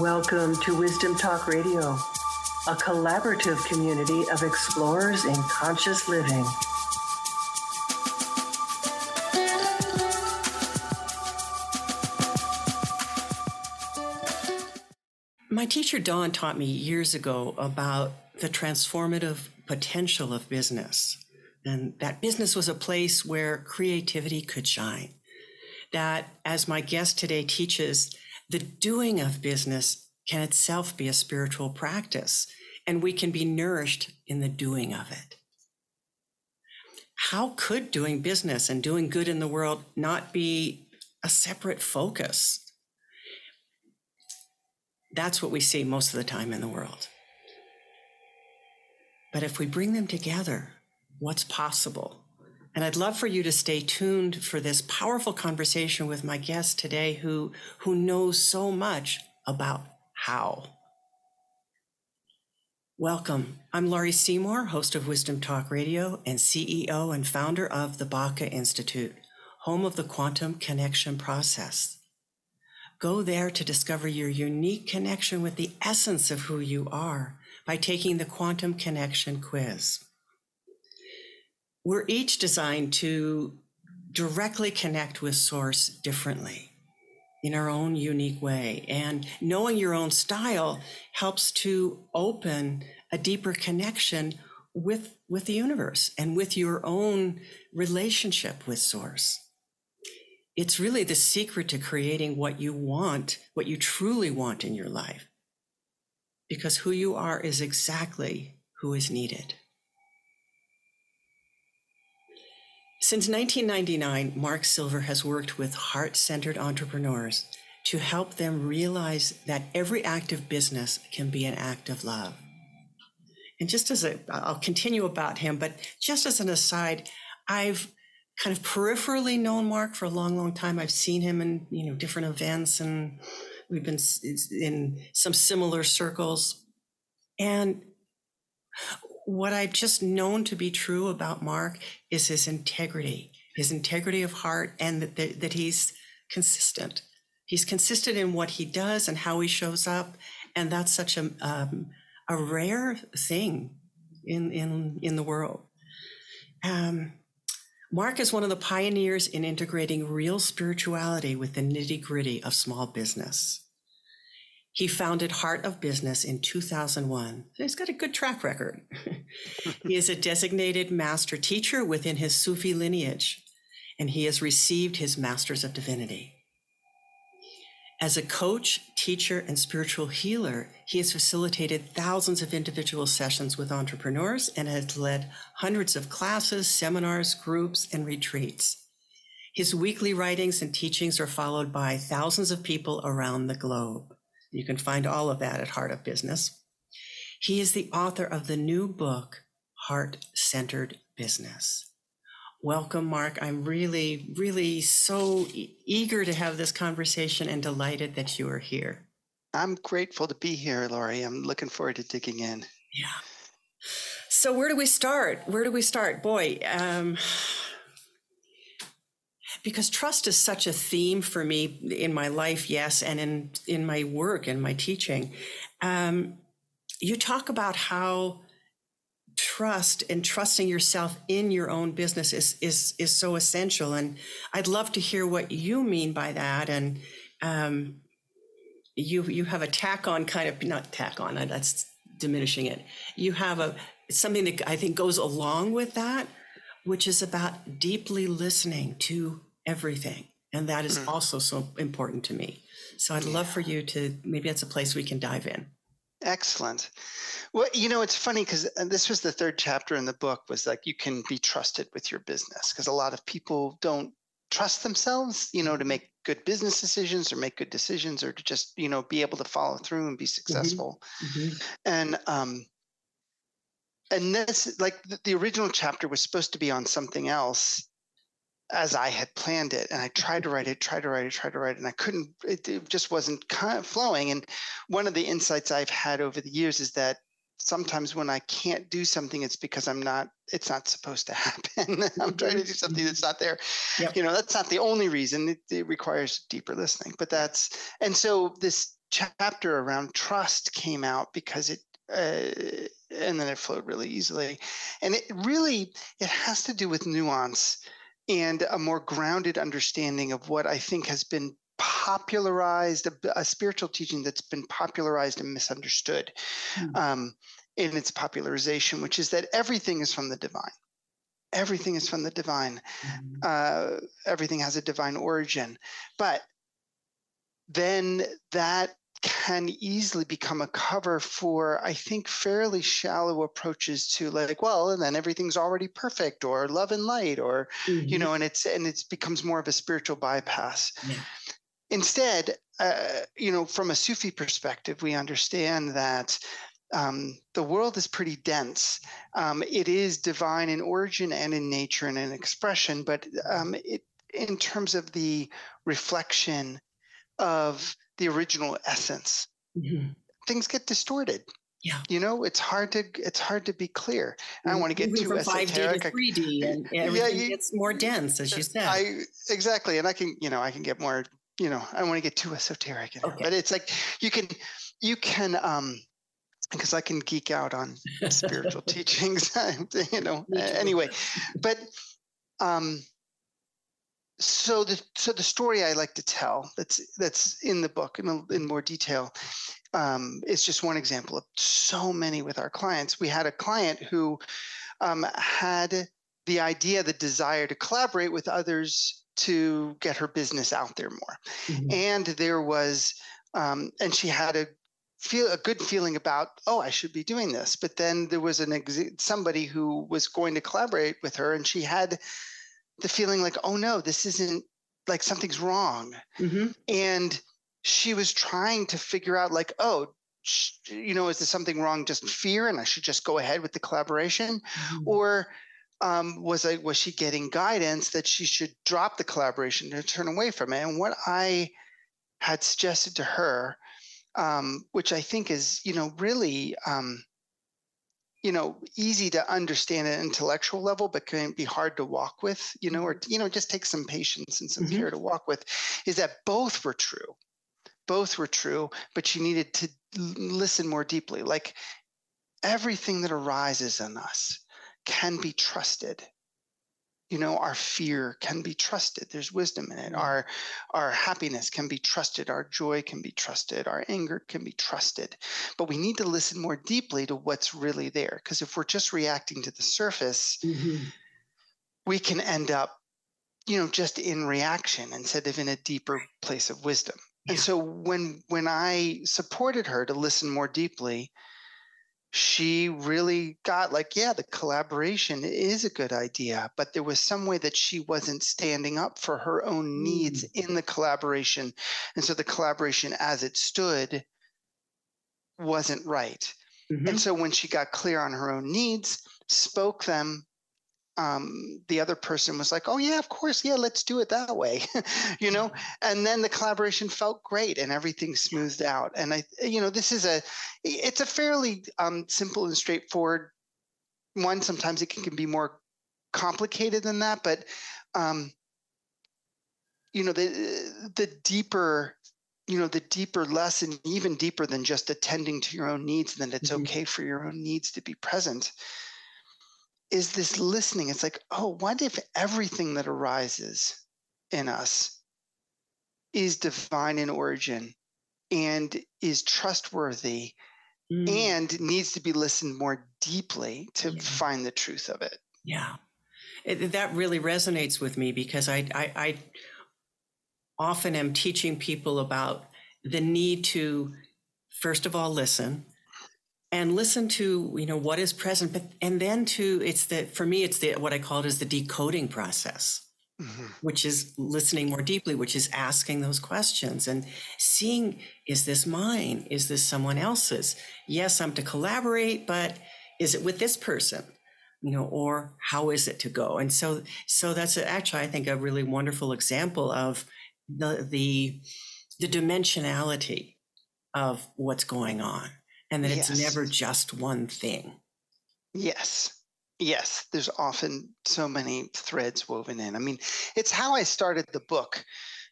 Welcome to Wisdom Talk Radio, a collaborative community of explorers in conscious living. My teacher, Dawn, taught me years ago about the transformative potential of business, and that business was a place where creativity could shine. That, as my guest today teaches, the doing of business can itself be a spiritual practice, and we can be nourished in the doing of it. How could doing business and doing good in the world not be a separate focus? That's what we see most of the time in the world. But if we bring them together, what's possible? And I'd love for you to stay tuned for this powerful conversation with my guest today who knows so much about how. Welcome. I'm Laurie Seymour, host of Wisdom Talk Radio and CEO and founder of the Baca Institute, home of the Quantum Connection Process. Go there to discover your unique connection with the essence of who you are by taking the Quantum Connection Quiz. We're each designed to directly connect with Source differently in our own unique way. And knowing your own style helps to open a deeper connection with the universe and with your own relationship with Source. It's really the secret to creating what you want, what you truly want in your life, because who you are is exactly who is needed. Since 1999, Mark Silver has worked with heart-centered entrepreneurs to help them realize that every act of business can be an act of love. And I'll continue about him, but just as an aside, I've kind of peripherally known Mark for a long, long time. I've seen him in, different events, and we've been in some similar circles. And what I've just known to be true about Mark is his integrity of heart, and that he's consistent. He's consistent in what he does and how he shows up. And that's such a rare thing in the world. Mark is one of the pioneers in integrating real spirituality with the nitty-gritty of small business. He founded Heart of Business in 2001. He's got a good track record. He is a designated master teacher within his Sufi lineage, and he has received his Masters of Divinity. As a coach, teacher, and spiritual healer, he has facilitated thousands of individual sessions with entrepreneurs and has led hundreds of classes, seminars, groups, and retreats. His weekly writings and teachings are followed by thousands of people around the globe. You can find all of that at Heart of Business. He is the author of the new book, Heart-Centered Business. Welcome, Mark. I'm really, really so eager to have this conversation and delighted that you are here. I'm grateful to be here, Laurie. I'm looking forward to digging in. Yeah. So where do we start? Boy, because trust is such a theme for me in my life, yes, and in my work and my teaching. You talk about how trust and trusting yourself in your own business is so essential. And I'd love to hear what you mean by that. And you have a tack on that's diminishing it. You have something that I think goes along with that, which is about deeply listening to everything. And that is also so important to me. So I'd love for you to, maybe that's a place we can dive in. Excellent. Well, it's funny because this was the third chapter in the book, was like, you can be trusted with your business, because a lot of people don't trust themselves, to make good business decisions or make good decisions or to just, be able to follow through and be successful. Mm-hmm. Mm-hmm. And that's like the original chapter was supposed to be on something else as I had planned it. And I tried to write it. And I couldn't, it just wasn't kind of flowing. And one of the insights I've had over the years is that sometimes when I can't do something, it's because it's not supposed to happen. I'm trying to do something that's not there. Yep. That's not the only reason. It requires deeper listening, but and so this chapter around trust came out because it, and then it flowed really easily. And it really, it has to do with nuance and a more grounded understanding of what I think has been popularized, a spiritual teaching that's been popularized and misunderstood in its popularization, which is that everything is from the divine. Everything is from the divine. Everything has a divine origin. But then that can easily become a cover for, I think, fairly shallow approaches to like, well, and then everything's already perfect, or love and light, or, you know, and it becomes more of a spiritual bypass. Instead, you know, from a Sufi perspective, we understand that the world is pretty dense. It is divine in origin and in nature and in expression, but it, in terms of the reflection of the original essence, things get distorted. You know, it's hard to be clear. I don't want to get too esoteric. From 5D to 3D, and everything gets more dense, as you said. Exactly, and I can get more. You know, I don't want to get too esoteric, but it's like you can. Because I can geek out on spiritual teachings, you know, anyway, but, so the story I like to tell that's in the book in more detail, is just one example of so many with our clients. We had a client who, had the idea, the desire to collaborate with others to get her business out there more. And there was, and she had a good feeling about, I should be doing this. But then there was somebody who was going to collaborate with her, and she had the feeling like, oh no, this isn't, like, something's wrong. And she was trying to figure out like, you know, is there something wrong? Just fear, and I should just go ahead with the collaboration, or was she getting guidance that she should drop the collaboration and turn away from it? And what I had suggested to her, which I think is, you know, really, you know, easy to understand at an intellectual level, but can be hard to walk with, you know, or, you know, just take some patience and some care to walk with, is that both were true. Both were true, but she needed to listen more deeply. Like, everything that arises in us can be trusted. You know, our fear can be trusted. There's wisdom in it. Our happiness can be trusted. Our joy can be trusted. Our anger can be trusted. But we need to listen more deeply to what's really there. Because if we're just reacting to the surface, we can end up, you know, just in reaction instead of in a deeper place of wisdom. And so when I supported her to listen more deeply, she really got like, the collaboration is a good idea, but there was some way that she wasn't standing up for her own needs in the collaboration. And so the collaboration as it stood wasn't right. And so when she got clear on her own needs, spoke them, the other person was like, of course. Let's do it that way, you know? And then the collaboration felt great and everything smoothed out. And I, you know, this is it's a fairly, simple and straightforward one. Sometimes it can be more complicated than that, but, you know, the deeper lesson, even deeper than just attending to your own needs, and that it's okay for your own needs to be present, is this listening. It's like, what if everything that arises in us is divine in origin and is trustworthy and needs to be listened more deeply to find the truth of it? That really resonates with me, because I often am teaching people about the need to, first of all, listen. And listen to, you know, what is present, but, and then to, what I call it is the decoding process, which is listening more deeply, which is asking those questions and seeing, is this mine? Is this someone else's? Yes, I'm to collaborate, but is it with this person, you know, or how is it to go? And so that's actually, I think, a really wonderful example of the dimensionality of what's going on. And that it's never just one thing. Yes. There's often so many threads woven in. I mean, it's how I started the book,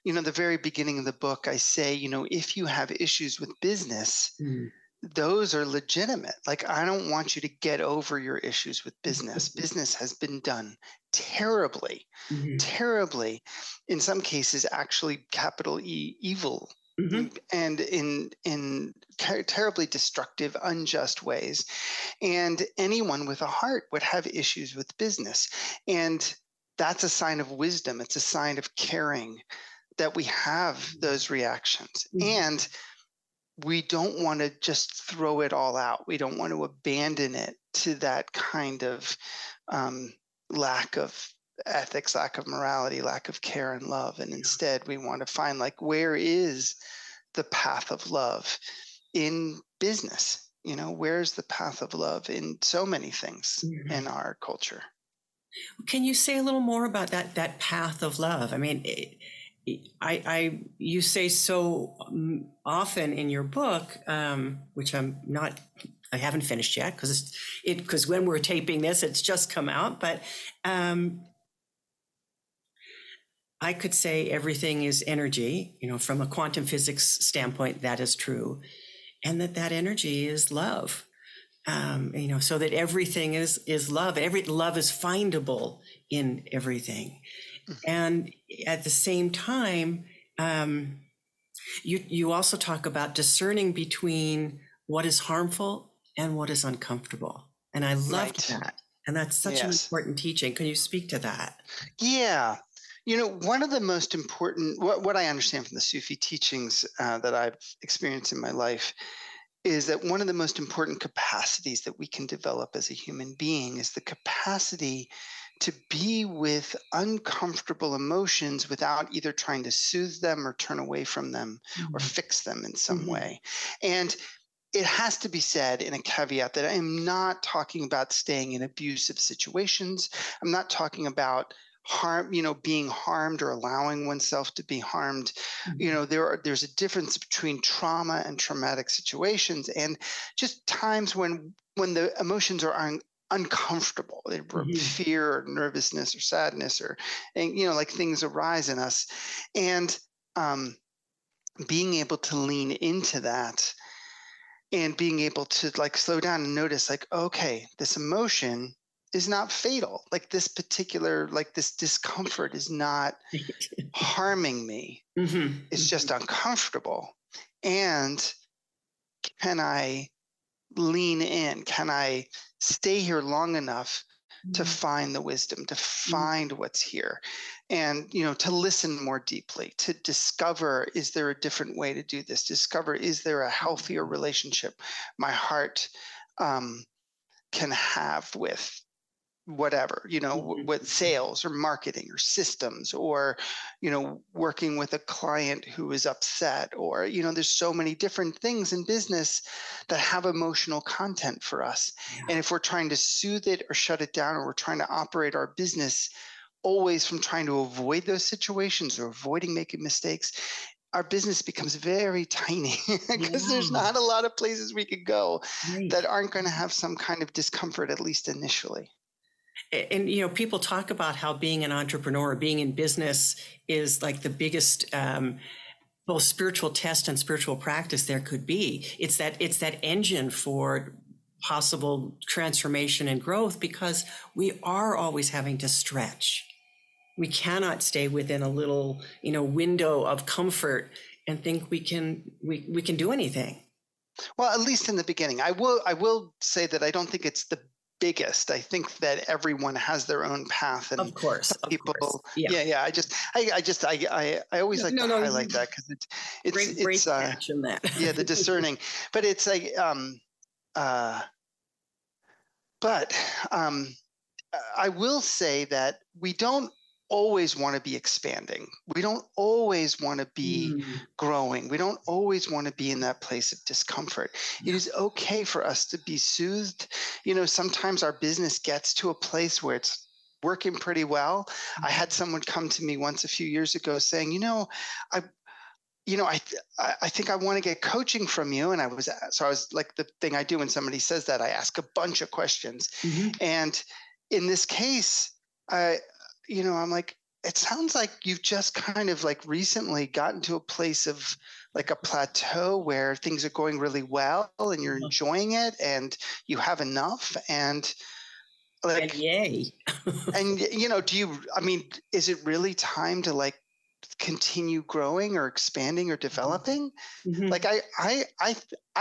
you know, the very beginning of the book, I say, you know, if you have issues with business, those are legitimate. Like, I don't want you to get over your issues with business. Business has been done terribly, terribly. In some cases, actually, capital E, evil. And in terribly destructive, unjust ways. And anyone with a heart would have issues with business. And that's a sign of wisdom. It's a sign of caring that we have those reactions. And we don't want to just throw it all out. We don't want to abandon it to that kind of lack of ethics, lack of morality, lack of care and love. And instead we want to find, like, where is the path of love in business? You know, where's the path of love in so many things in our culture? Can you say a little more about that path of love? I mean, you say so often in your book, which I haven't finished yet because when we're taping this, it's just come out, but I could say everything is energy, you know, from a quantum physics standpoint, that is true. And that energy is love, you know, so that everything is love. Every love is findable in everything. And at the same time, you also talk about discerning between what is harmful and what is uncomfortable. And I loved that. And that's such an important teaching. Can you speak to that? Yeah. You know, one of the most important, what I understand from the Sufi teachings that I've experienced in my life is that one of the most important capacities that we can develop as a human being is the capacity to be with uncomfortable emotions without either trying to soothe them or turn away from them or fix them in some way. And it has to be said in a caveat that I am not talking about staying in abusive situations. I'm not talking about harm, you know, being harmed or allowing oneself to be harmed. You know, there's a difference between trauma and traumatic situations and just times when the emotions are uncomfortable. Fear or nervousness or sadness and, you know, like things arise in us. And being able to lean into that and being able to, like, slow down and notice, like, okay, this emotion is not fatal. Like, this particular, like, this discomfort is not harming me. It's just uncomfortable. And can I lean in? Can I stay here long enough to find the wisdom, to find what's here, and, you know, to listen more deeply, to discover, is there a different way to do this? Discover, is there a healthier relationship my heart can have with whatever, you know, with sales or marketing or systems or, you know, working with a client who is upset or, you know, there's so many different things in business that have emotional content for us. And if we're trying to soothe it or shut it down, or we're trying to operate our business always from trying to avoid those situations or avoiding making mistakes, our business becomes very tiny because there's not a lot of places we could go that aren't going to have some kind of discomfort, at least initially. And, you know, people talk about how being an entrepreneur, being in business is like the biggest, both spiritual test and spiritual practice there could be. It's that engine for possible transformation and growth, because we are always having to stretch. We cannot stay within a little, you know, window of comfort and think we can do anything. Well, at least in the beginning, I will say that I don't think it's the biggest. I think that everyone has their own path, and of course, people. Of course. Yeah. I always to highlight that because it's the discerning, but it's like, I will say that we don't always want to be expanding. We don't always want to be growing. We don't always want to be in that place of discomfort. It is okay for us to be soothed. You know, sometimes our business gets to a place where it's working pretty well. I had someone come to me once a few years ago saying, I think I want to get coaching from you. And I was like, the thing I do when somebody says that, I ask a bunch of questions. And in this case, I'm like, it sounds like you've just kind of like recently gotten to a place of like a plateau where things are going really well and you're enjoying it and you have enough and like, and yay. And you know, do you, I mean, is it really time to like continue growing or expanding or developing? Mm-hmm. Like I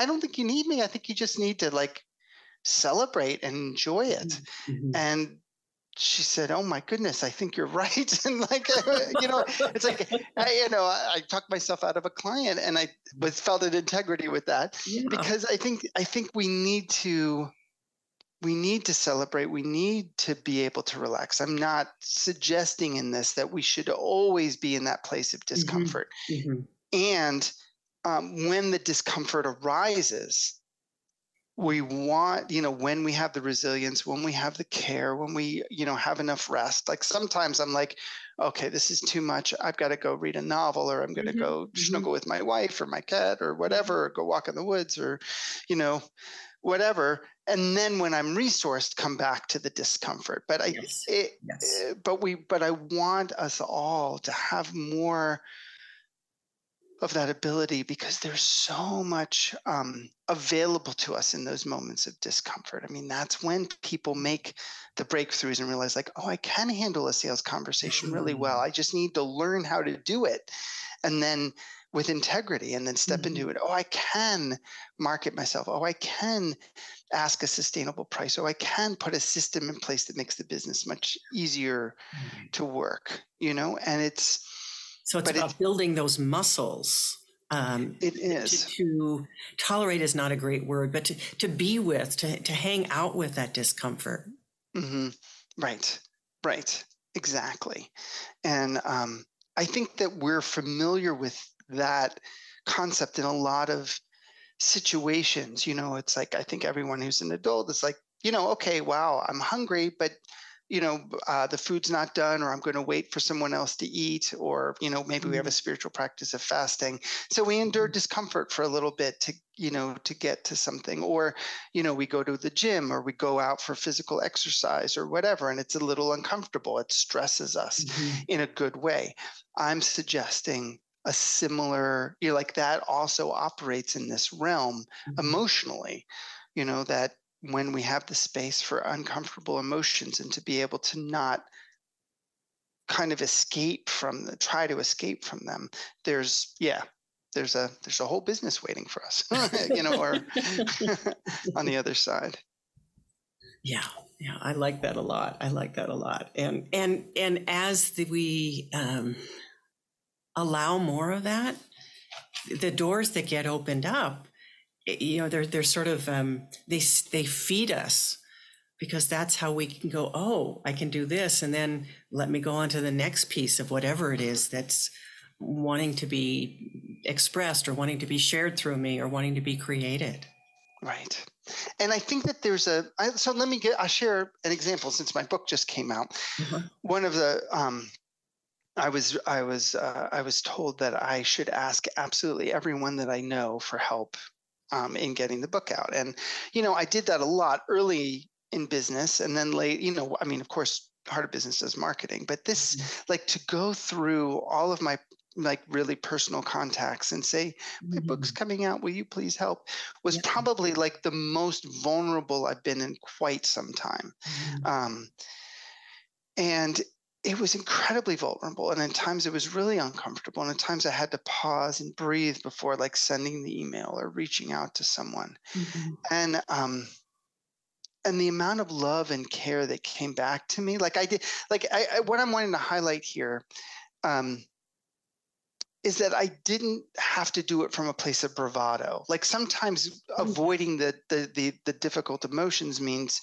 don't think you need me. I think you just need to like celebrate and enjoy it. Mm-hmm. And she said, "Oh my goodness, I think you're right." And like, you know, it's like, I talked myself out of a client, and I felt an integrity with that, because I think we need to celebrate. We need to be able to relax. I'm not suggesting in this that we should always be in that place of discomfort. Mm-hmm. And when the discomfort arises, we want, you know, when we have the resilience, when we have the care, when we, you know, have enough rest. Like sometimes I'm like, okay, this is too much. I've got to go read a novel, or I'm going to go snuggle with my wife or my cat or whatever, or go walk in the woods, or, you know, whatever. And then when I'm resourced, come back to the discomfort. But I want us all to have more of that ability, because there's so much available to us in those moments of discomfort. I mean, that's when people make the breakthroughs and realize like, oh, I can handle a sales conversation really well. I just need to learn how to do it. And then with integrity, and then step into it. Oh, I can market myself. Oh, I can ask a sustainable price. Oh, I can put a system in place that makes the business much easier to work, you know? And it's, so it's about building those muscles. It is. To tolerate is not a great word, but to be with, to hang out with that discomfort. Mm-hmm. Right. Exactly. And I think that we're familiar with that concept in a lot of situations. You know, it's like, I think everyone who's an adult is like, you know, okay, wow, I'm hungry, but you know, the food's not done, or I'm going to wait for someone else to eat, or, you know, maybe we have a spiritual practice of fasting. So we endure discomfort for a little bit to, you know, to get to something, or, you know, we go to the gym, or we go out for physical exercise or whatever, and it's a little uncomfortable. It stresses us in a good way. I'm suggesting a similar, you know, like that also operates in this realm emotionally, you know, that when we have the space for uncomfortable emotions and to be able to not kind of escape from them, there's a whole business waiting for us, you know, or on the other side. Yeah. I like that a lot. And as we allow more of that, the doors that get opened up, you know, they're sort of, they feed us, because that's how we can go, oh, I can do this. And then let me go on to the next piece of whatever it is that's wanting to be expressed, or wanting to be shared through me, or wanting to be created. Right. And I think that there's so let me I'll share an example, since my book just came out. Mm-hmm. One of the, I was told that I should ask absolutely everyone that I know for help in getting the book out. And, you know, I did that a lot early in business, and then late, you know, I mean, of course, Heart of Business does marketing, but this, like, to go through all of my, like, really personal contacts and say, my book's coming out, will you please help, was probably like the most vulnerable I've been in quite some time. And it was incredibly vulnerable. And at times it was really uncomfortable. And at times I had to pause and breathe before like sending the email or reaching out to someone. Mm-hmm. And the amount of love and care that came back to me, like I did, like I what I'm wanting to highlight here is that I didn't have to do it from a place of bravado. Like sometimes avoiding the difficult emotions means,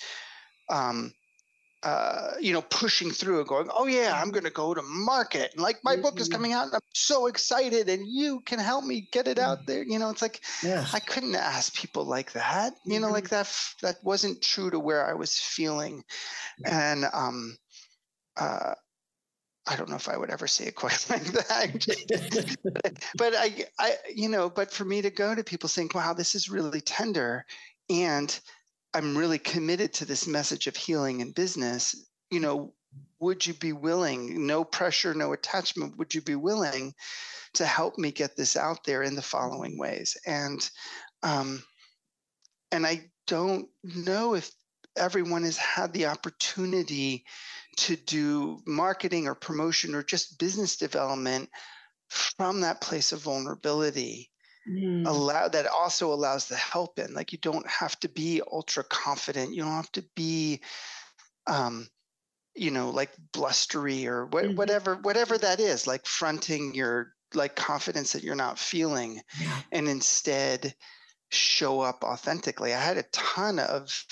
you know, pushing through and going, oh yeah, I'm going to go to market. And like my book is coming out and I'm so excited, and you can help me get it out there. You know, it's like, I couldn't ask people like that, you know, like that wasn't true to where I was feeling. And, I don't know if I would ever say a quote like that, but I, you know, but for me to go to people saying, wow, this is really tender, and I'm really committed to this message of healing and business, you know, would you be willing, no pressure, no attachment, would you be willing to help me get this out there in the following ways? And I don't know if everyone has had the opportunity to do marketing or promotion or just business development from that place of vulnerability. Allow that also allows the help in. Like, you don't have to be ultra confident. You don't have to be, like blustery or whatever that is. Like fronting your confidence that you're not feeling, and instead show up authentically. I had a ton of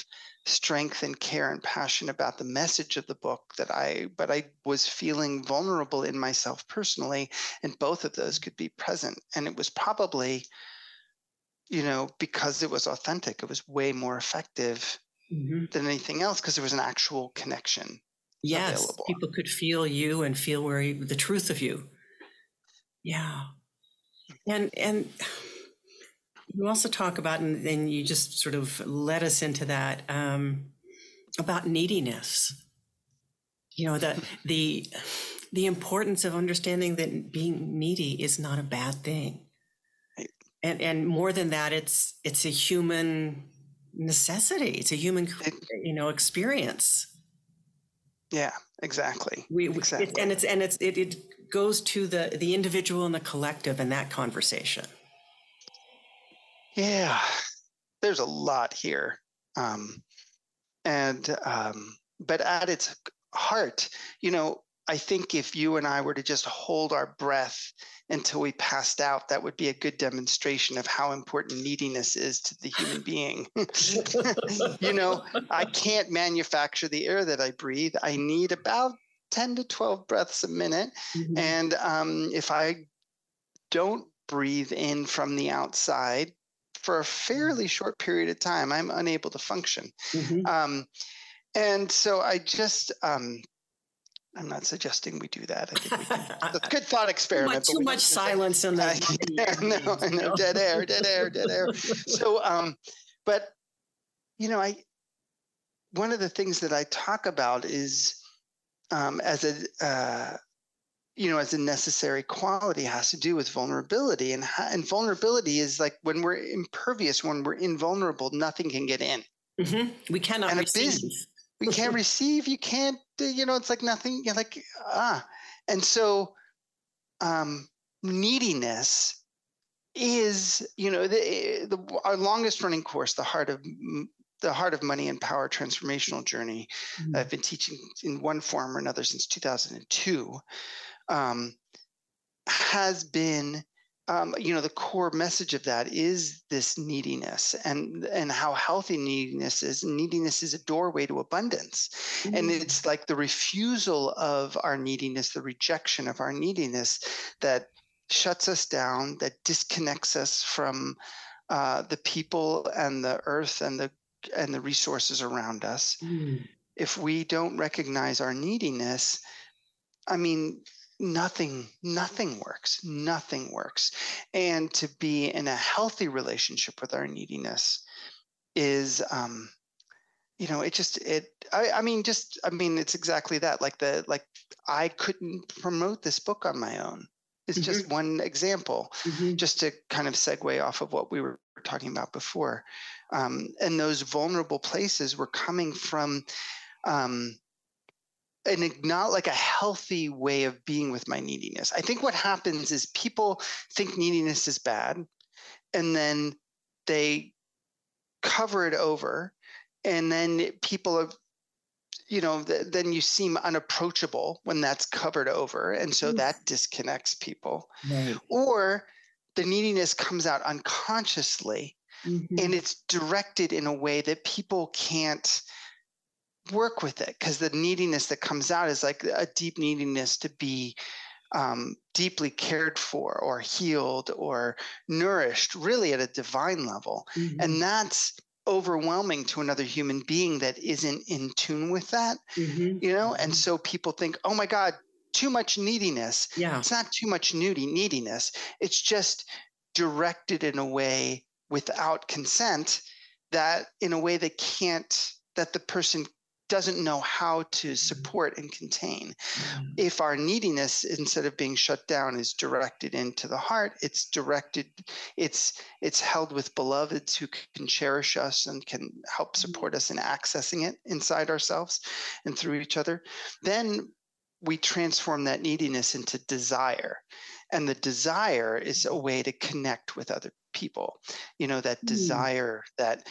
strength and care and passion about the message of the book but I was feeling vulnerable in myself personally, and both of those could be present. And it was probably, because it was authentic, it was way more effective than anything else, because there was an actual connection. Yes. Available. People could feel you and feel the truth of you. Yeah. And you also talk about, and then you just sort of led us into that, about neediness. The importance of understanding that being needy is not a bad thing. And more than that, it's a human necessity. It's a human, experience. Yeah, exactly. Exactly. It goes to the individual and the collective in that conversation. Yeah, there's a lot here. But at its heart, I think if you and I were to just hold our breath until we passed out, that would be a good demonstration of how important neediness is to the human being. I can't manufacture the air that I breathe. I need about 10 to 12 breaths a minute. And if I don't breathe in from the outside, for a fairly short period of time, I'm unable to function. And so I just, I'm not suggesting we do that. I think we can. It's a good thought experiment. Too much silence in that. I know. Dead air. So, one of the things that I talk about is, as a necessary quality, has to do with vulnerability. And vulnerability is like when we're impervious, when we're invulnerable, nothing can get in. We cannot receive. We can't receive. You can't, it's like nothing. You're like, And so neediness is, our longest running course, The Heart of Money and Power Transformational Journey. I've been teaching in one form or another since 2002, has been, the core message of that is this neediness and how healthy neediness is. Neediness is a doorway to abundance. And it's like the refusal of our neediness, the rejection of our neediness that shuts us down, that disconnects us from the people and the earth and the resources around us. If we don't recognize our neediness, nothing works. And to be in a healthy relationship with our neediness is, it's exactly that. Like I couldn't promote this book on my own. It's just one example, just to kind of segue off of what we were talking about before. And those vulnerable places were coming from a healthy way of being with my neediness. I think what happens is people think neediness is bad, and then they cover it over, and then people are, then you seem unapproachable when that's covered over. And so that disconnects people. Right. Or the neediness comes out unconsciously and it's directed in a way that people can't work with it, because the neediness that comes out is like a deep neediness to be deeply cared for or healed or nourished, really at a divine level. And that's overwhelming to another human being that isn't in tune with that, And so people think, oh my God, too much neediness. Yeah. It's not too much neediness. It's just directed in a way without consent that the person doesn't know how to support and contain. If our neediness, instead of being shut down, is directed into the heart, it's directed, it's held with beloveds who can cherish us and can help support us in accessing it inside ourselves and through each other, then we transform that neediness into desire. And the desire is a way to connect with other people. You know, that desire that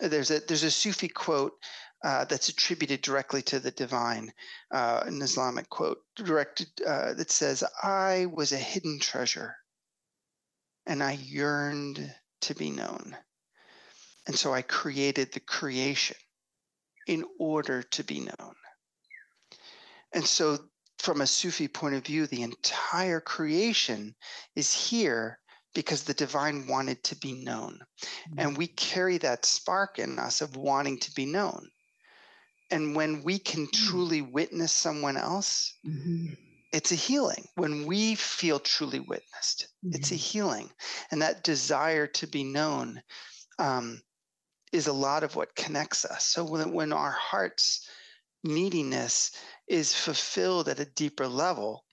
there's a Sufi quote that's attributed directly to the divine, an Islamic quote directed that says, "I was a hidden treasure and I yearned to be known. And so I created the creation in order to be known." And so from a Sufi point of view, the entire creation is here because the divine wanted to be known. And we carry that spark in us of wanting to be known. And when we can truly witness someone else, it's a healing. When we feel truly witnessed, it's a healing. And that desire to be known is a lot of what connects us. So when our heart's neediness is fulfilled at a deeper level,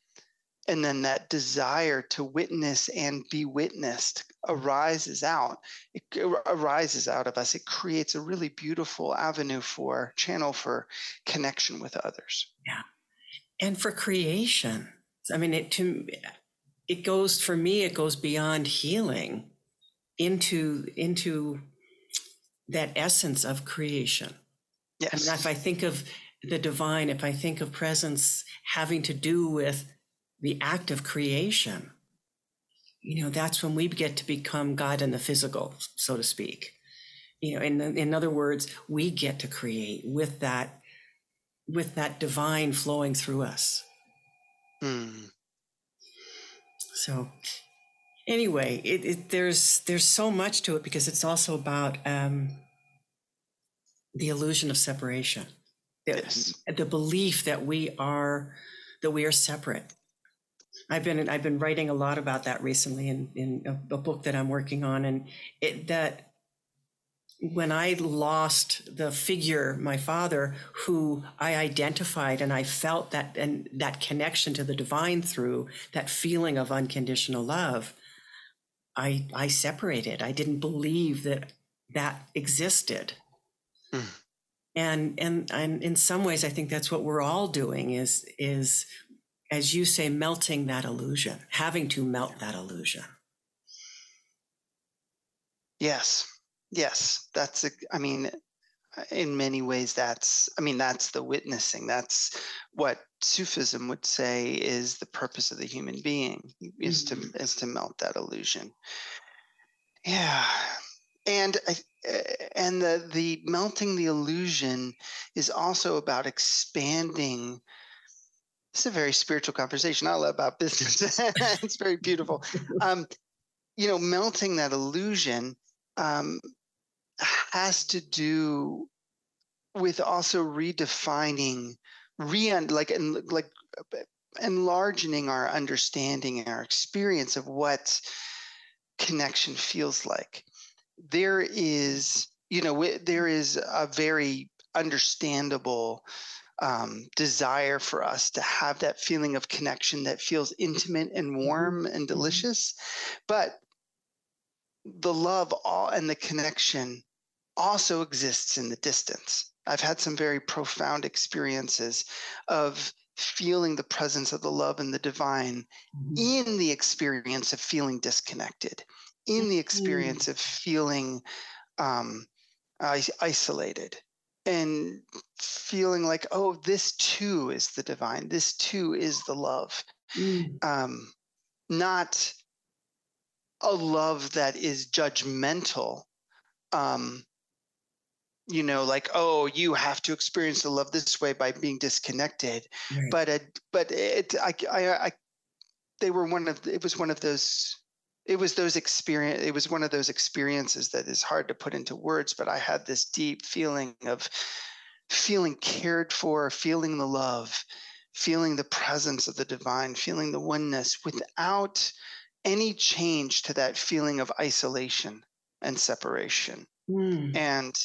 and then that desire to witness and be witnessed arises out. It arises out of us. It creates a really beautiful avenue for channel for connection with others. Yeah, and for creation. I mean, it goes, for me, it goes beyond healing into that essence of creation. Yes. I mean, if I think of the divine, if I think of presence having to do with the act of creation, you know, that's when we get to become God in the physical, so to speak. You know, in other words, we get to create with that divine flowing through us. So anyway, there's so much to it, because it's also about the illusion of separation, the belief that we are separate. I've been writing a lot about that recently in a book that I'm working on, and that when I lost the figure, my father, who I identified and I felt that and that connection to the divine through, that feeling of unconditional love, I separated. I didn't believe that existed. And in some ways, I think that's what we're all doing is, as you say, melting that illusion, having to melt that illusion. Yes. In many ways, that's the witnessing. That's what Sufism would say is the purpose of the human being, is to melt that illusion. Yeah. And the melting the illusion is also about expanding. It's a very spiritual conversation. I love about business. It's very beautiful. Melting that illusion has to do with also redefining, enlarging our understanding and our experience of what connection feels like. There is, a very understandable desire for us to have that feeling of connection that feels intimate and warm and delicious. But the love and the connection also exists in the distance. I've had some very profound experiences of feeling the presence of the love and the divine in the experience of feeling disconnected, in the experience of feeling isolated. And feeling like, oh, this too is the divine. This too is the love. Not a love that is judgmental. Oh, you have to experience the love this way by being disconnected. Right. It was one of those experiences that is hard to put into words, but I had this deep feeling of feeling cared for, feeling the love, feeling the presence of the divine, feeling the oneness without any change to that feeling of isolation and separation. And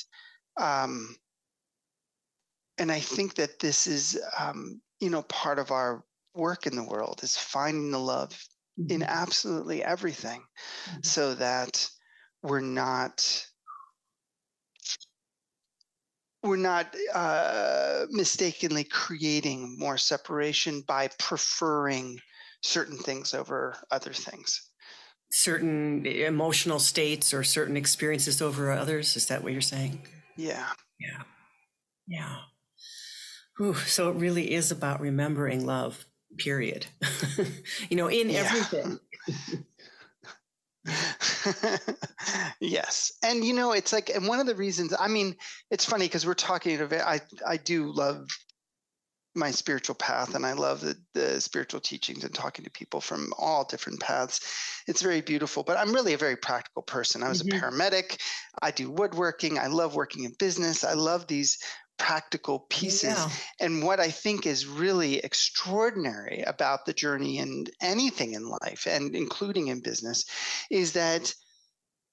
And I think that this is, part of our work in the world is finding the love in absolutely everything so that we're not mistakenly creating more separation by preferring certain things over other things. Certain emotional states or certain experiences over others. Is that what you're saying? Yeah. Yeah. Yeah. Ooh, so it really is about remembering love, period. In everything. Yes. And, it's like, and one of the reasons, it's funny because we're talking, I do love my spiritual path and I love the spiritual teachings and talking to people from all different paths. It's very beautiful, but I'm really a very practical person. I was a paramedic. I do woodworking. I love working in business. I love these practical pieces. Yeah. And what I think is really extraordinary about the journey and anything in life and including in business is that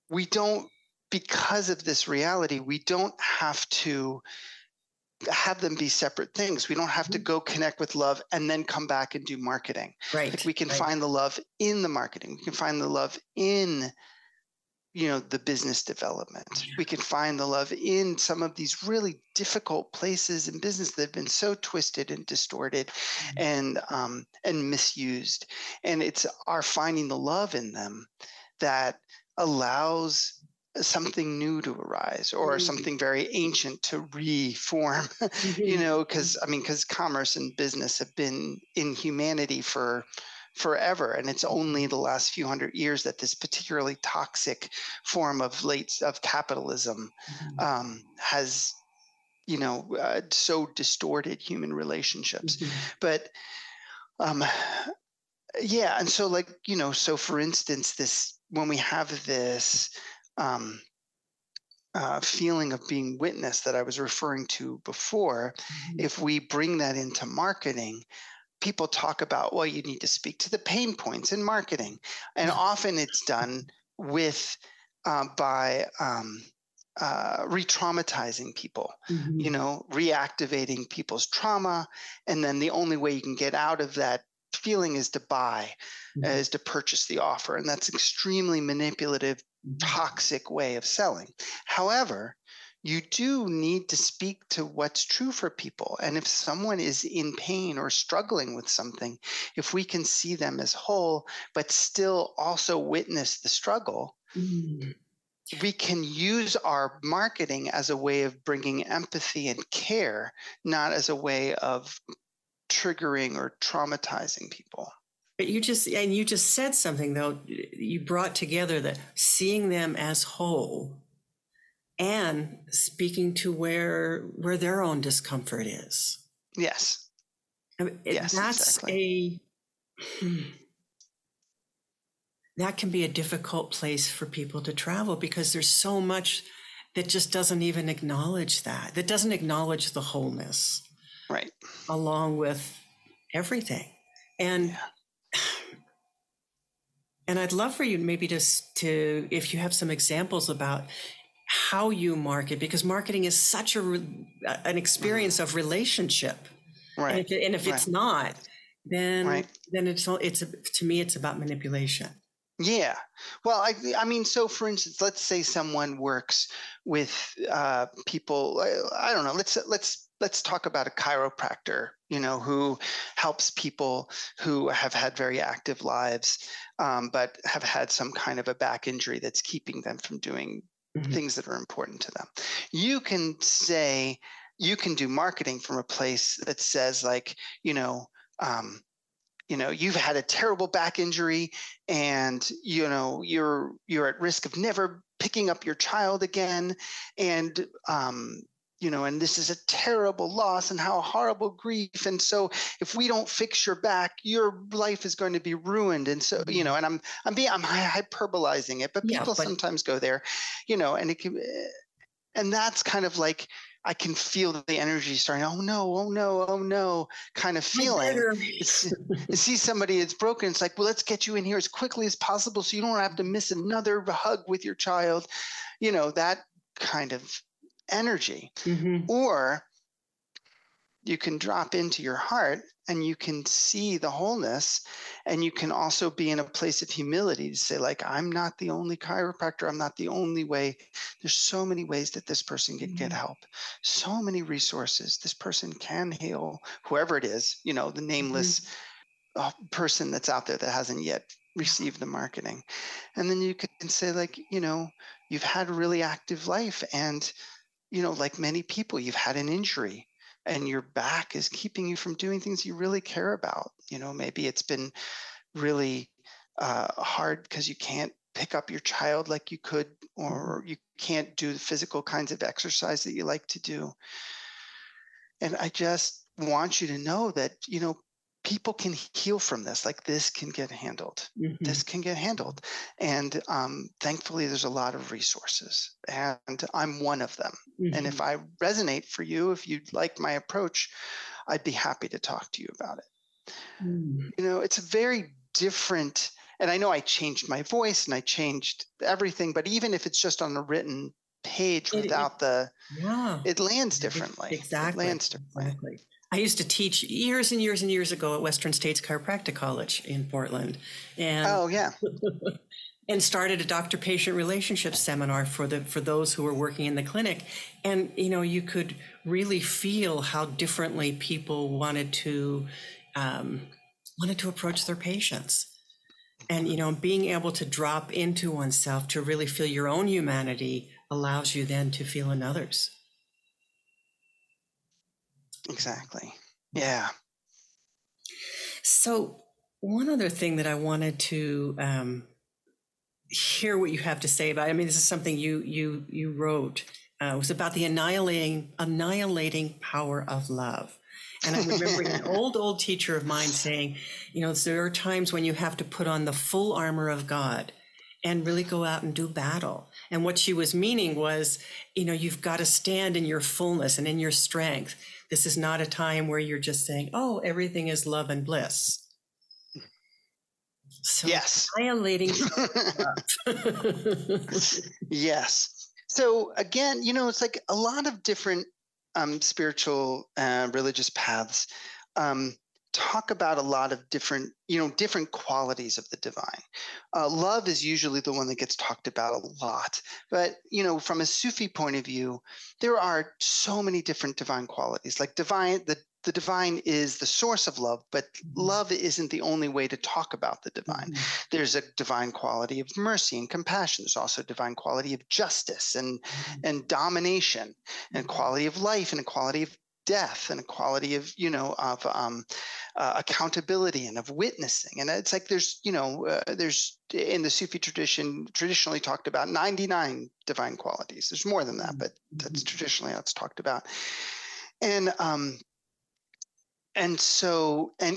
we don't, because of this reality, we don't have to have them be separate things. We don't have to go connect with love and then come back and do marketing. Right. Like we can find the love in the marketing. We can find the love in, the business development. We can find the love in some of these really difficult places in business that have been so twisted and distorted and misused. And it's our finding the love in them that allows something new to arise or something very ancient to reform, because commerce and business have been in humanity for forever. And it's only the last few hundred years that this particularly toxic form of capitalism has, so distorted human relationships. Mm-hmm. But and so so for instance, this, when we have this feeling of being witnessed that I was referring to before, if we bring that into marketing, people talk about, well, you need to speak to the pain points in marketing. And often it's done with, by re-traumatizing people, reactivating people's trauma. And then the only way you can get out of that feeling is to buy, is to purchase the offer. And that's extremely manipulative, toxic way of selling. However, you do need to speak to what's true for people. And if someone is in pain or struggling with something, if we can see them as whole, but still also witness the struggle, we can use our marketing as a way of bringing empathy and care, not as a way of triggering or traumatizing people. But you just said something, though. You brought together that seeing them as whole and speaking to where their own discomfort is. Yes. That can be a difficult place for people to travel because there's so much that just doesn't even acknowledge that doesn't acknowledge the wholeness. Right. Along with everything. And And I'd love for you maybe to if you have some examples about how you market, because marketing is such an experience of relationship. Right. And if it's not, then then it's to me, it's about manipulation. Yeah. Well, so for instance, let's say someone works with people. I don't know. Let's talk about a chiropractor, who helps people who have had very active lives, but have had some kind of a back injury that's keeping them from doing things that are important to them. You can do marketing from a place that says you've had a terrible back injury and, you're at risk of never picking up your child again. And, and this is a terrible loss and how horrible grief. And so if we don't fix your back, your life is going to be ruined. And so, and I'm hyperbolizing it, but people sometimes go there, and it can, and that's kind of like, I can feel the energy starting, oh no, kind of feeling. See somebody that's broken. It's like, well, let's get you in here as quickly as possible so you don't have to miss another hug with your child, that kind of energy. Or you can drop into your heart and you can see the wholeness, and you can also be in a place of humility to say, like, I'm not the only chiropractor. I'm not the only way. There's so many ways that this person can get help. So many resources. This person can heal, whoever it is, you know, the nameless person that's out there that hasn't yet received the marketing. And then you can say, like, you know, you've had a really active life, and, you know, like many people, you've had an injury, and your back is keeping you from doing things you really care about. You know, maybe it's been really hard because you can't pick up your child like you could, or you can't do the physical kinds of exercise that you like to do. And I just want you to know that, you know, people can heal from this. Like, this can get handled. Mm-hmm. This can get handled. And thankfully, there's a lot of resources, and I'm one of them. Mm-hmm. And if I resonate for you, if you like my approach, I'd be happy to talk to you about it. Mm-hmm. You know, it's a very different, and I know I changed my voice and I changed everything, but even if it's just on a written page without it lands differently. Exactly. It lands differently. Exactly. I used to teach years and years and years ago at Western States Chiropractic College in Portland, and and started a doctor-patient relationship seminar for those who were working in the clinic, and you know, you could really feel how differently people wanted to approach their patients, and you know, being able to drop into oneself to really feel your own humanity allows you then to feel in others. Exactly. Yeah. So one other thing that I wanted to hear what you have to say about, I mean, this is something you wrote. It was about the annihilating power of love. And I remember an old teacher of mine saying, you know, there are times when you have to put on the full armor of God and really go out and do battle. And what she was meaning was, you know, you've got to stand in your fullness and in your strength. This is not a time where you're just saying, oh, everything is love and bliss. So yes. Annihilating. Yes. So again, you know, it's like a lot of different spiritual religious paths talk about a lot of different, you know, different qualities of the divine. Love is usually the one that gets talked about a lot. But, you know, from a Sufi point of view, there are so many different divine qualities. Like the divine is the source of love, but love isn't the only way to talk about the divine. Mm-hmm. There's a divine quality of mercy and compassion. There's also a divine quality of justice and domination, and quality of life, and a quality of death, and a quality of, you know, of accountability and of witnessing. And it's like there's, you know, there's in the Sufi tradition traditionally talked about 99 divine qualities. There's more than that, but that's traditionally how it's talked about. And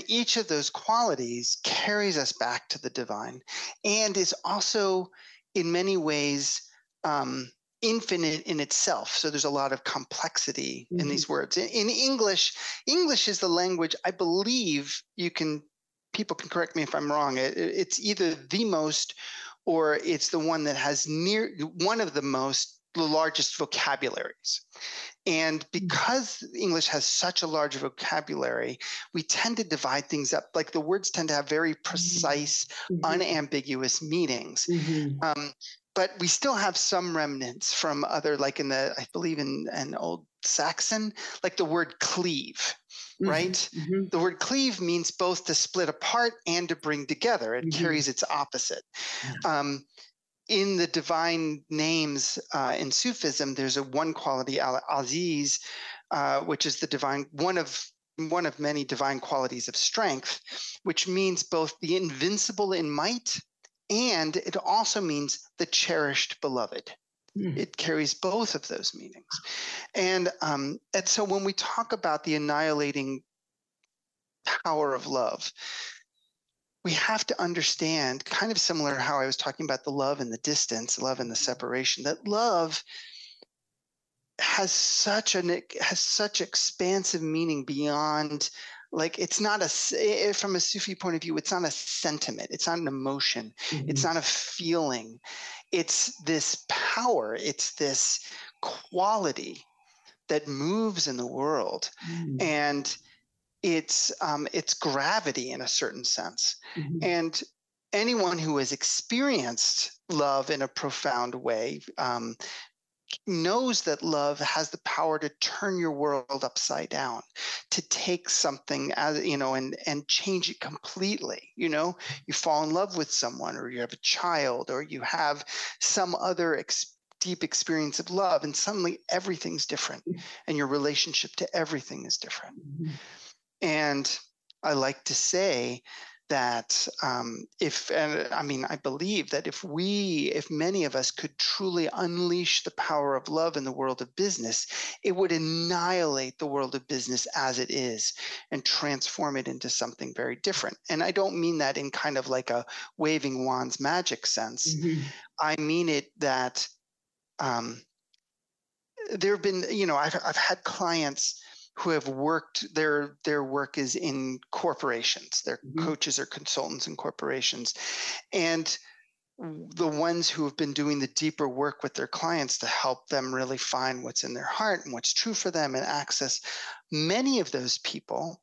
each of those qualities carries us back to the divine, and is also in many ways infinite in itself. So there's a lot of complexity in these words. In English is the language, I believe, people can correct me if I'm wrong. It's either the most, or it's the one that has the largest vocabularies. And because English has such a large vocabulary, we tend to divide things up. Like the words tend to have very precise, unambiguous meanings. Mm-hmm. But we still have some remnants from other, like in Old Saxon, like the word cleave, right? Mm-hmm. The word cleave means both to split apart and to bring together. It carries its opposite. Yeah. In the divine names in Sufism, there's one quality, Al-Aziz, which is the divine, one of many divine qualities of strength, which means both the invincible in might, and it also means the cherished beloved. Mm. It carries both of those meanings. And so when we talk about the annihilating power of love, we have to understand, kind of similar how I was talking about the love and the distance, love and the separation, that love has such expansive meaning beyond. Like from a Sufi point of view, it's not a sentiment. It's not an emotion. Mm-hmm. It's not a feeling. It's this power. It's this quality that moves in the world. Mm-hmm. And it's gravity in a certain sense. Mm-hmm. And anyone who has experienced love in a profound way knows that love has the power to turn your world upside down, to take something, as you know, and change it completely. You know, you fall in love with someone, or you have a child, or you have some other deep experience of love, and suddenly everything's different, and your relationship to everything is different. Mm-hmm. And I like to say that I believe that if many of us could truly unleash the power of love in the world of business, it would annihilate the world of business as it is and transform it into something very different. And I don't mean that in kind of like a waving wands magic sense. Mm-hmm. I mean it that there have been, you know, I've had clients who have worked, their work is in corporations. They're mm-hmm. coaches or consultants in corporations. And the ones who have been doing the deeper work with their clients to help them really find what's in their heart and what's true for them and access, many of those people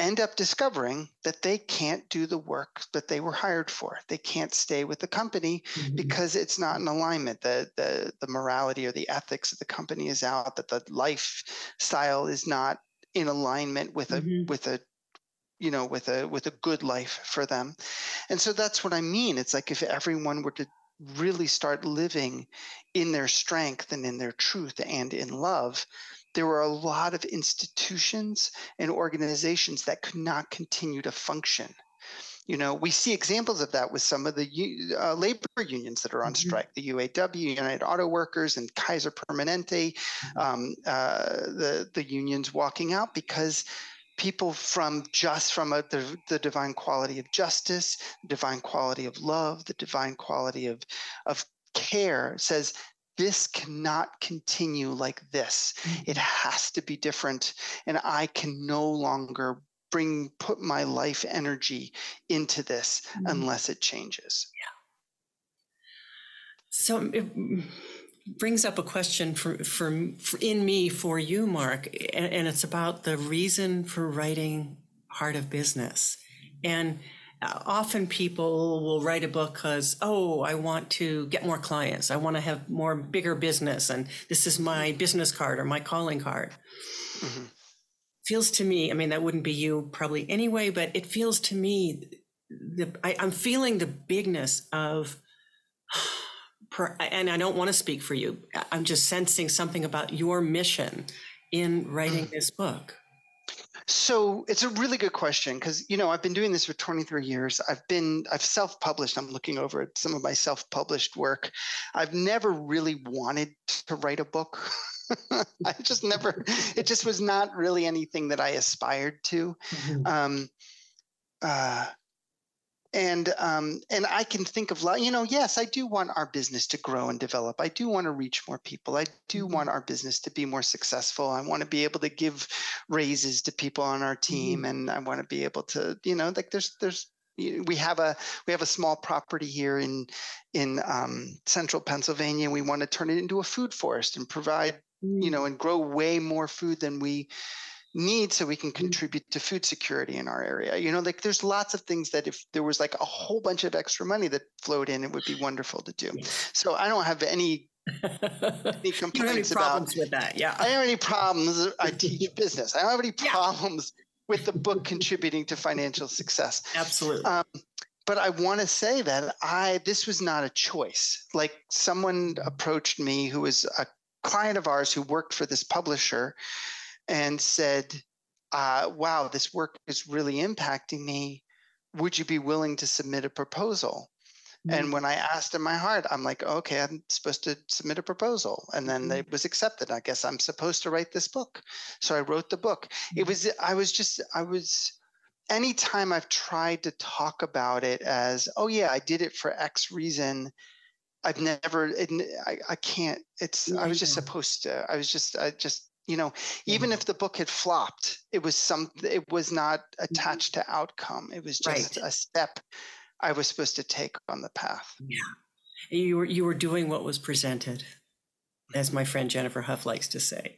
end up discovering that they can't do the work that they were hired for. They can't stay with the company mm-hmm. because it's not in alignment. The morality or the ethics of the company is out, that the lifestyle is not in alignment with mm-hmm. with a good life for them. And so that's what I mean. It's like if everyone were to really start living in their strength and in their truth and in love, there were a lot of institutions and organizations that could not continue to function. You know, we see examples of that with some of the labor unions that are on mm-hmm. strike, the UAW, United Auto Workers, and Kaiser Permanente, mm-hmm. the unions walking out because people from the divine quality of justice, the divine quality of love, the divine quality of care says, this cannot continue like this. It has to be different. And I can no longer put my life energy into this mm-hmm. unless it changes. Yeah. So it brings up a question for you, Mark, and it's about the reason for writing Heart of Business. And often people will write a book because, I want to get more clients. I want to have more bigger business. And this is my business card or my calling card. Mm-hmm. Feels to me, I mean, that wouldn't be you probably anyway, but it feels to me, I'm feeling the bigness of, and I don't want to speak for you. I'm just sensing something about your mission in writing this book. So it's a really good question because, you know, I've been doing this for 23 years. I've self-published. I'm looking over at some of my self-published work. I've never really wanted to write a book. It just was not really anything that I aspired to. Mm-hmm. And I can think of, yes, I do want our business to grow and develop. I do want to reach more people. I do want our business to be more successful. I want to be able to give raises to people on our team. And I want to be able to, you know, like we have a small property here in central Pennsylvania. We want to turn it into a food forest and provide, you know, and grow way more food than we need so we can contribute to food security in our area. You know, like there's lots of things that if there was like a whole bunch of extra money that flowed in, it would be wonderful to do. So I don't have any complaints problems with that. Yeah. I don't have any problems. I teach business. I don't have any problems with the book contributing to financial success. Absolutely. But I want to say that this was not a choice. Like someone approached me who was a client of ours who worked for this publisher and said, wow, this work is really impacting me. Would you be willing to submit a proposal? Mm-hmm. And when I asked in my heart, I'm like, okay, I'm supposed to submit a proposal. And then it was accepted. I guess I'm supposed to write this book. So I wrote the book. Mm-hmm. Anytime I've tried to talk about it as, I did it for X reason, I've never, I can't, it's, I was just supposed to, I just, you know, even if the book had flopped, it was not attached to outcome. It was just a step I was supposed to take on the path. Yeah. You were doing what was presented. as my friend Jennifer Huff likes to say.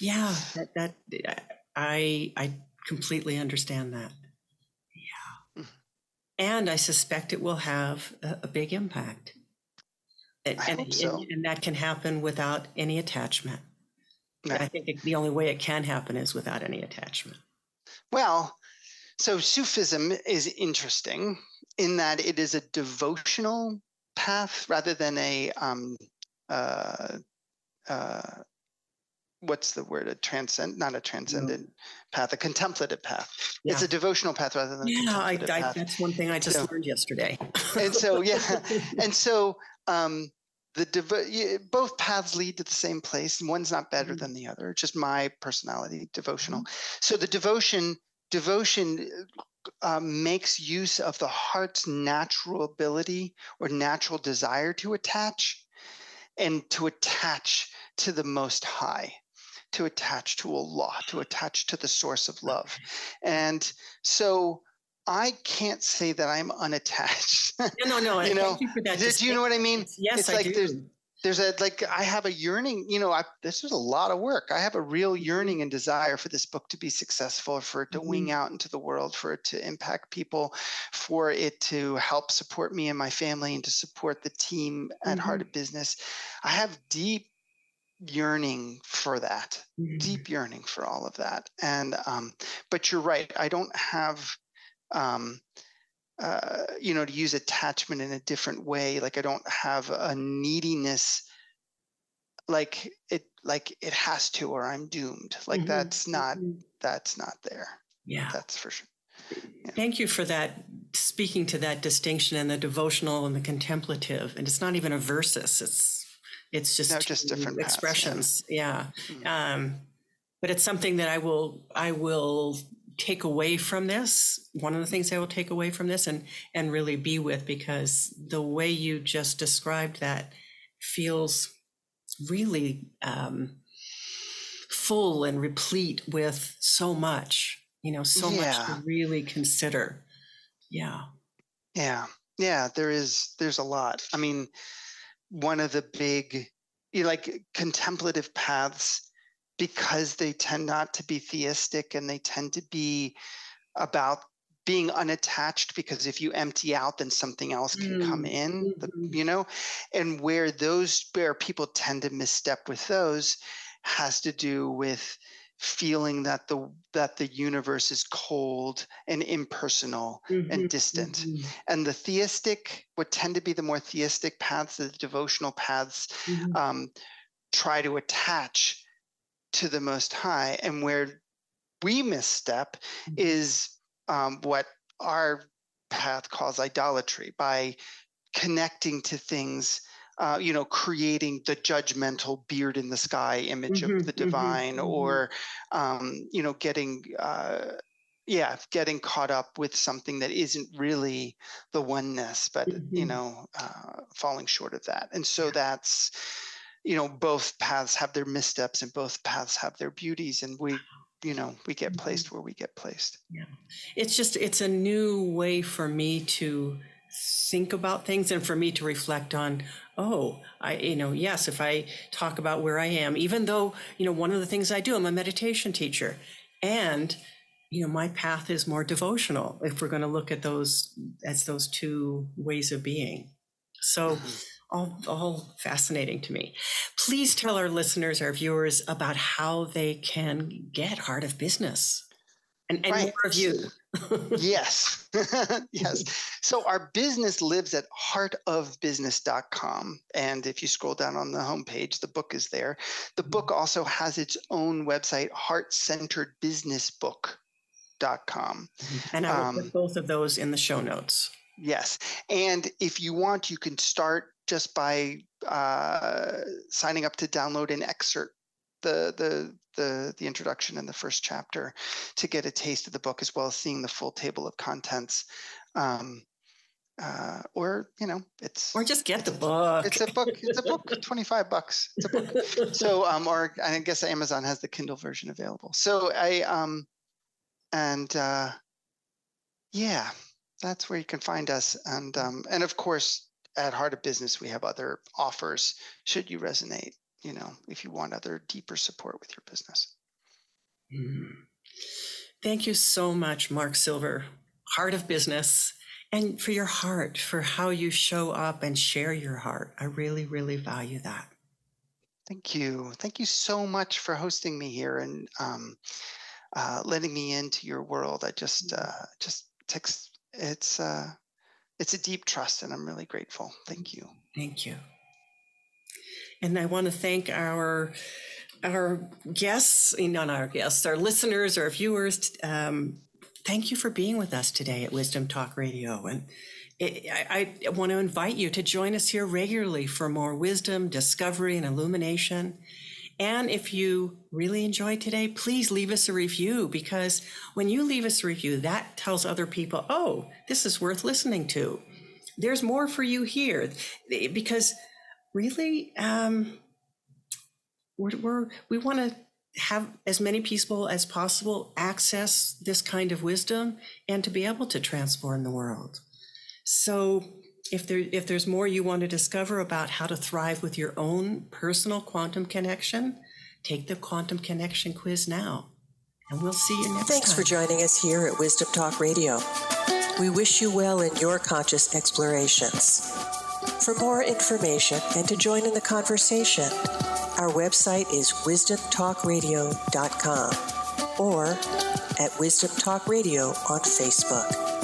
Yeah, I completely understand that. Yeah. And I suspect it will have a big impact. I hope so. And that can happen without any attachment. No. I think the only way it can happen is without any attachment. Well, so Sufism is interesting in that it is a devotional path rather than a transcendent path, a contemplative path. Yeah. It's a devotional path rather than a contemplative path. That's one thing I just learned yesterday. And so both paths lead to the same place, and one's not better than the other. It's just my personality, devotional. So the devotion makes use of the heart's natural ability or natural desire to attach, and to attach to the Most High, to attach to Allah, to attach to the source of love. And so I can't say that I'm unattached. No. Thank you for that. Do you know what I mean? Yes, it's like I do. There's I have a yearning, this was a lot of work. I have a real yearning and desire for this book to be successful, for it to wing out into the world, for it to impact people, for it to help support me and my family, and to support the team at Heart of Business. I have deep yearning for that, deep yearning for all of that. And, but you're right. I don't have, to use attachment in a different way. Like I don't have a neediness, like it has to, or I'm doomed. That's not there. Yeah, that's for sure. Yeah. Thank you for that. Speaking to that distinction and the devotional and the contemplative, and it's not even a versus. It's just different expressions. Paths, yeah. But it's something that I will take away from this. One of the things I will take away from this and really be with, because the way you just described that feels really full and replete with so much, much to really consider. Yeah. Yeah. Yeah. There's a lot. I mean, one of the big, contemplative paths, because they tend not to be theistic and they tend to be about being unattached, because if you empty out, then something else can come in, and where people tend to misstep with those has to do with feeling that the universe is cold and impersonal and distant. And the theistic, what tend to be the more theistic paths, the devotional paths, try to attach to the Most High. And where we misstep is what our path calls idolatry, by connecting to things, creating the judgmental beard in the sky image of the divine, or, getting caught up with something that isn't really the oneness, but, falling short of that. And so that's, both paths have their missteps and both paths have their beauties, and we get placed where we get placed. Yeah. It's a new way for me to think about things and for me to reflect on, if I talk about where I am, even though, one of the things I do, I'm a meditation teacher, and, my path is more devotional if we're going to look at those as those two ways of being. So all fascinating to me. Please tell our listeners, our viewers, about how they can get Heart of Business and right. more of you. Yes. Yes. So our business lives at heartofbusiness.com. And if you scroll down on the homepage, the book is there. The book also has its own website, heart-centeredbusinessbook.com. And I will put both of those in the show notes. Yes. And if you want, you can start just by signing up to download and excerpt the introduction and the first chapter to get a taste of the book, as well as seeing the full table of contents. Just get the book. It's a book, $25. It's a book. So, or I guess Amazon has the Kindle version available. So that's where you can find us. And of course, at Heart of Business, we have other offers should you resonate, you know, if you want other deeper support with your business. Mm-hmm. Thank you so much, Mark Silver, Heart of Business, and for your heart, for how you show up and share your heart. I really, really value that. Thank you. Thank you so much for hosting me here and letting me into your world. I just takes, it's a deep trust, and I'm really grateful. Thank you. Thank you. And I want to thank our listeners, our viewers. Thank you for being with us today at Wisdom Talk Radio. And I want to invite you to join us here regularly for more wisdom, discovery, and illumination. And if you really enjoyed today, please leave us a review, because when you leave us a review, that tells other people, oh, this is worth listening to. There's more for you here, because really, we want to have as many people as possible access this kind of wisdom and to be able to transform the world. So if there's more you want to discover about how to thrive with your own personal quantum connection, take the Quantum Connection Quiz now, and we'll see you next time. Thanks for joining us here at Wisdom Talk Radio. We wish you well in your conscious explorations. For more information and to join in the conversation, our website is wisdomtalkradio.com or at Wisdom Talk Radio on Facebook.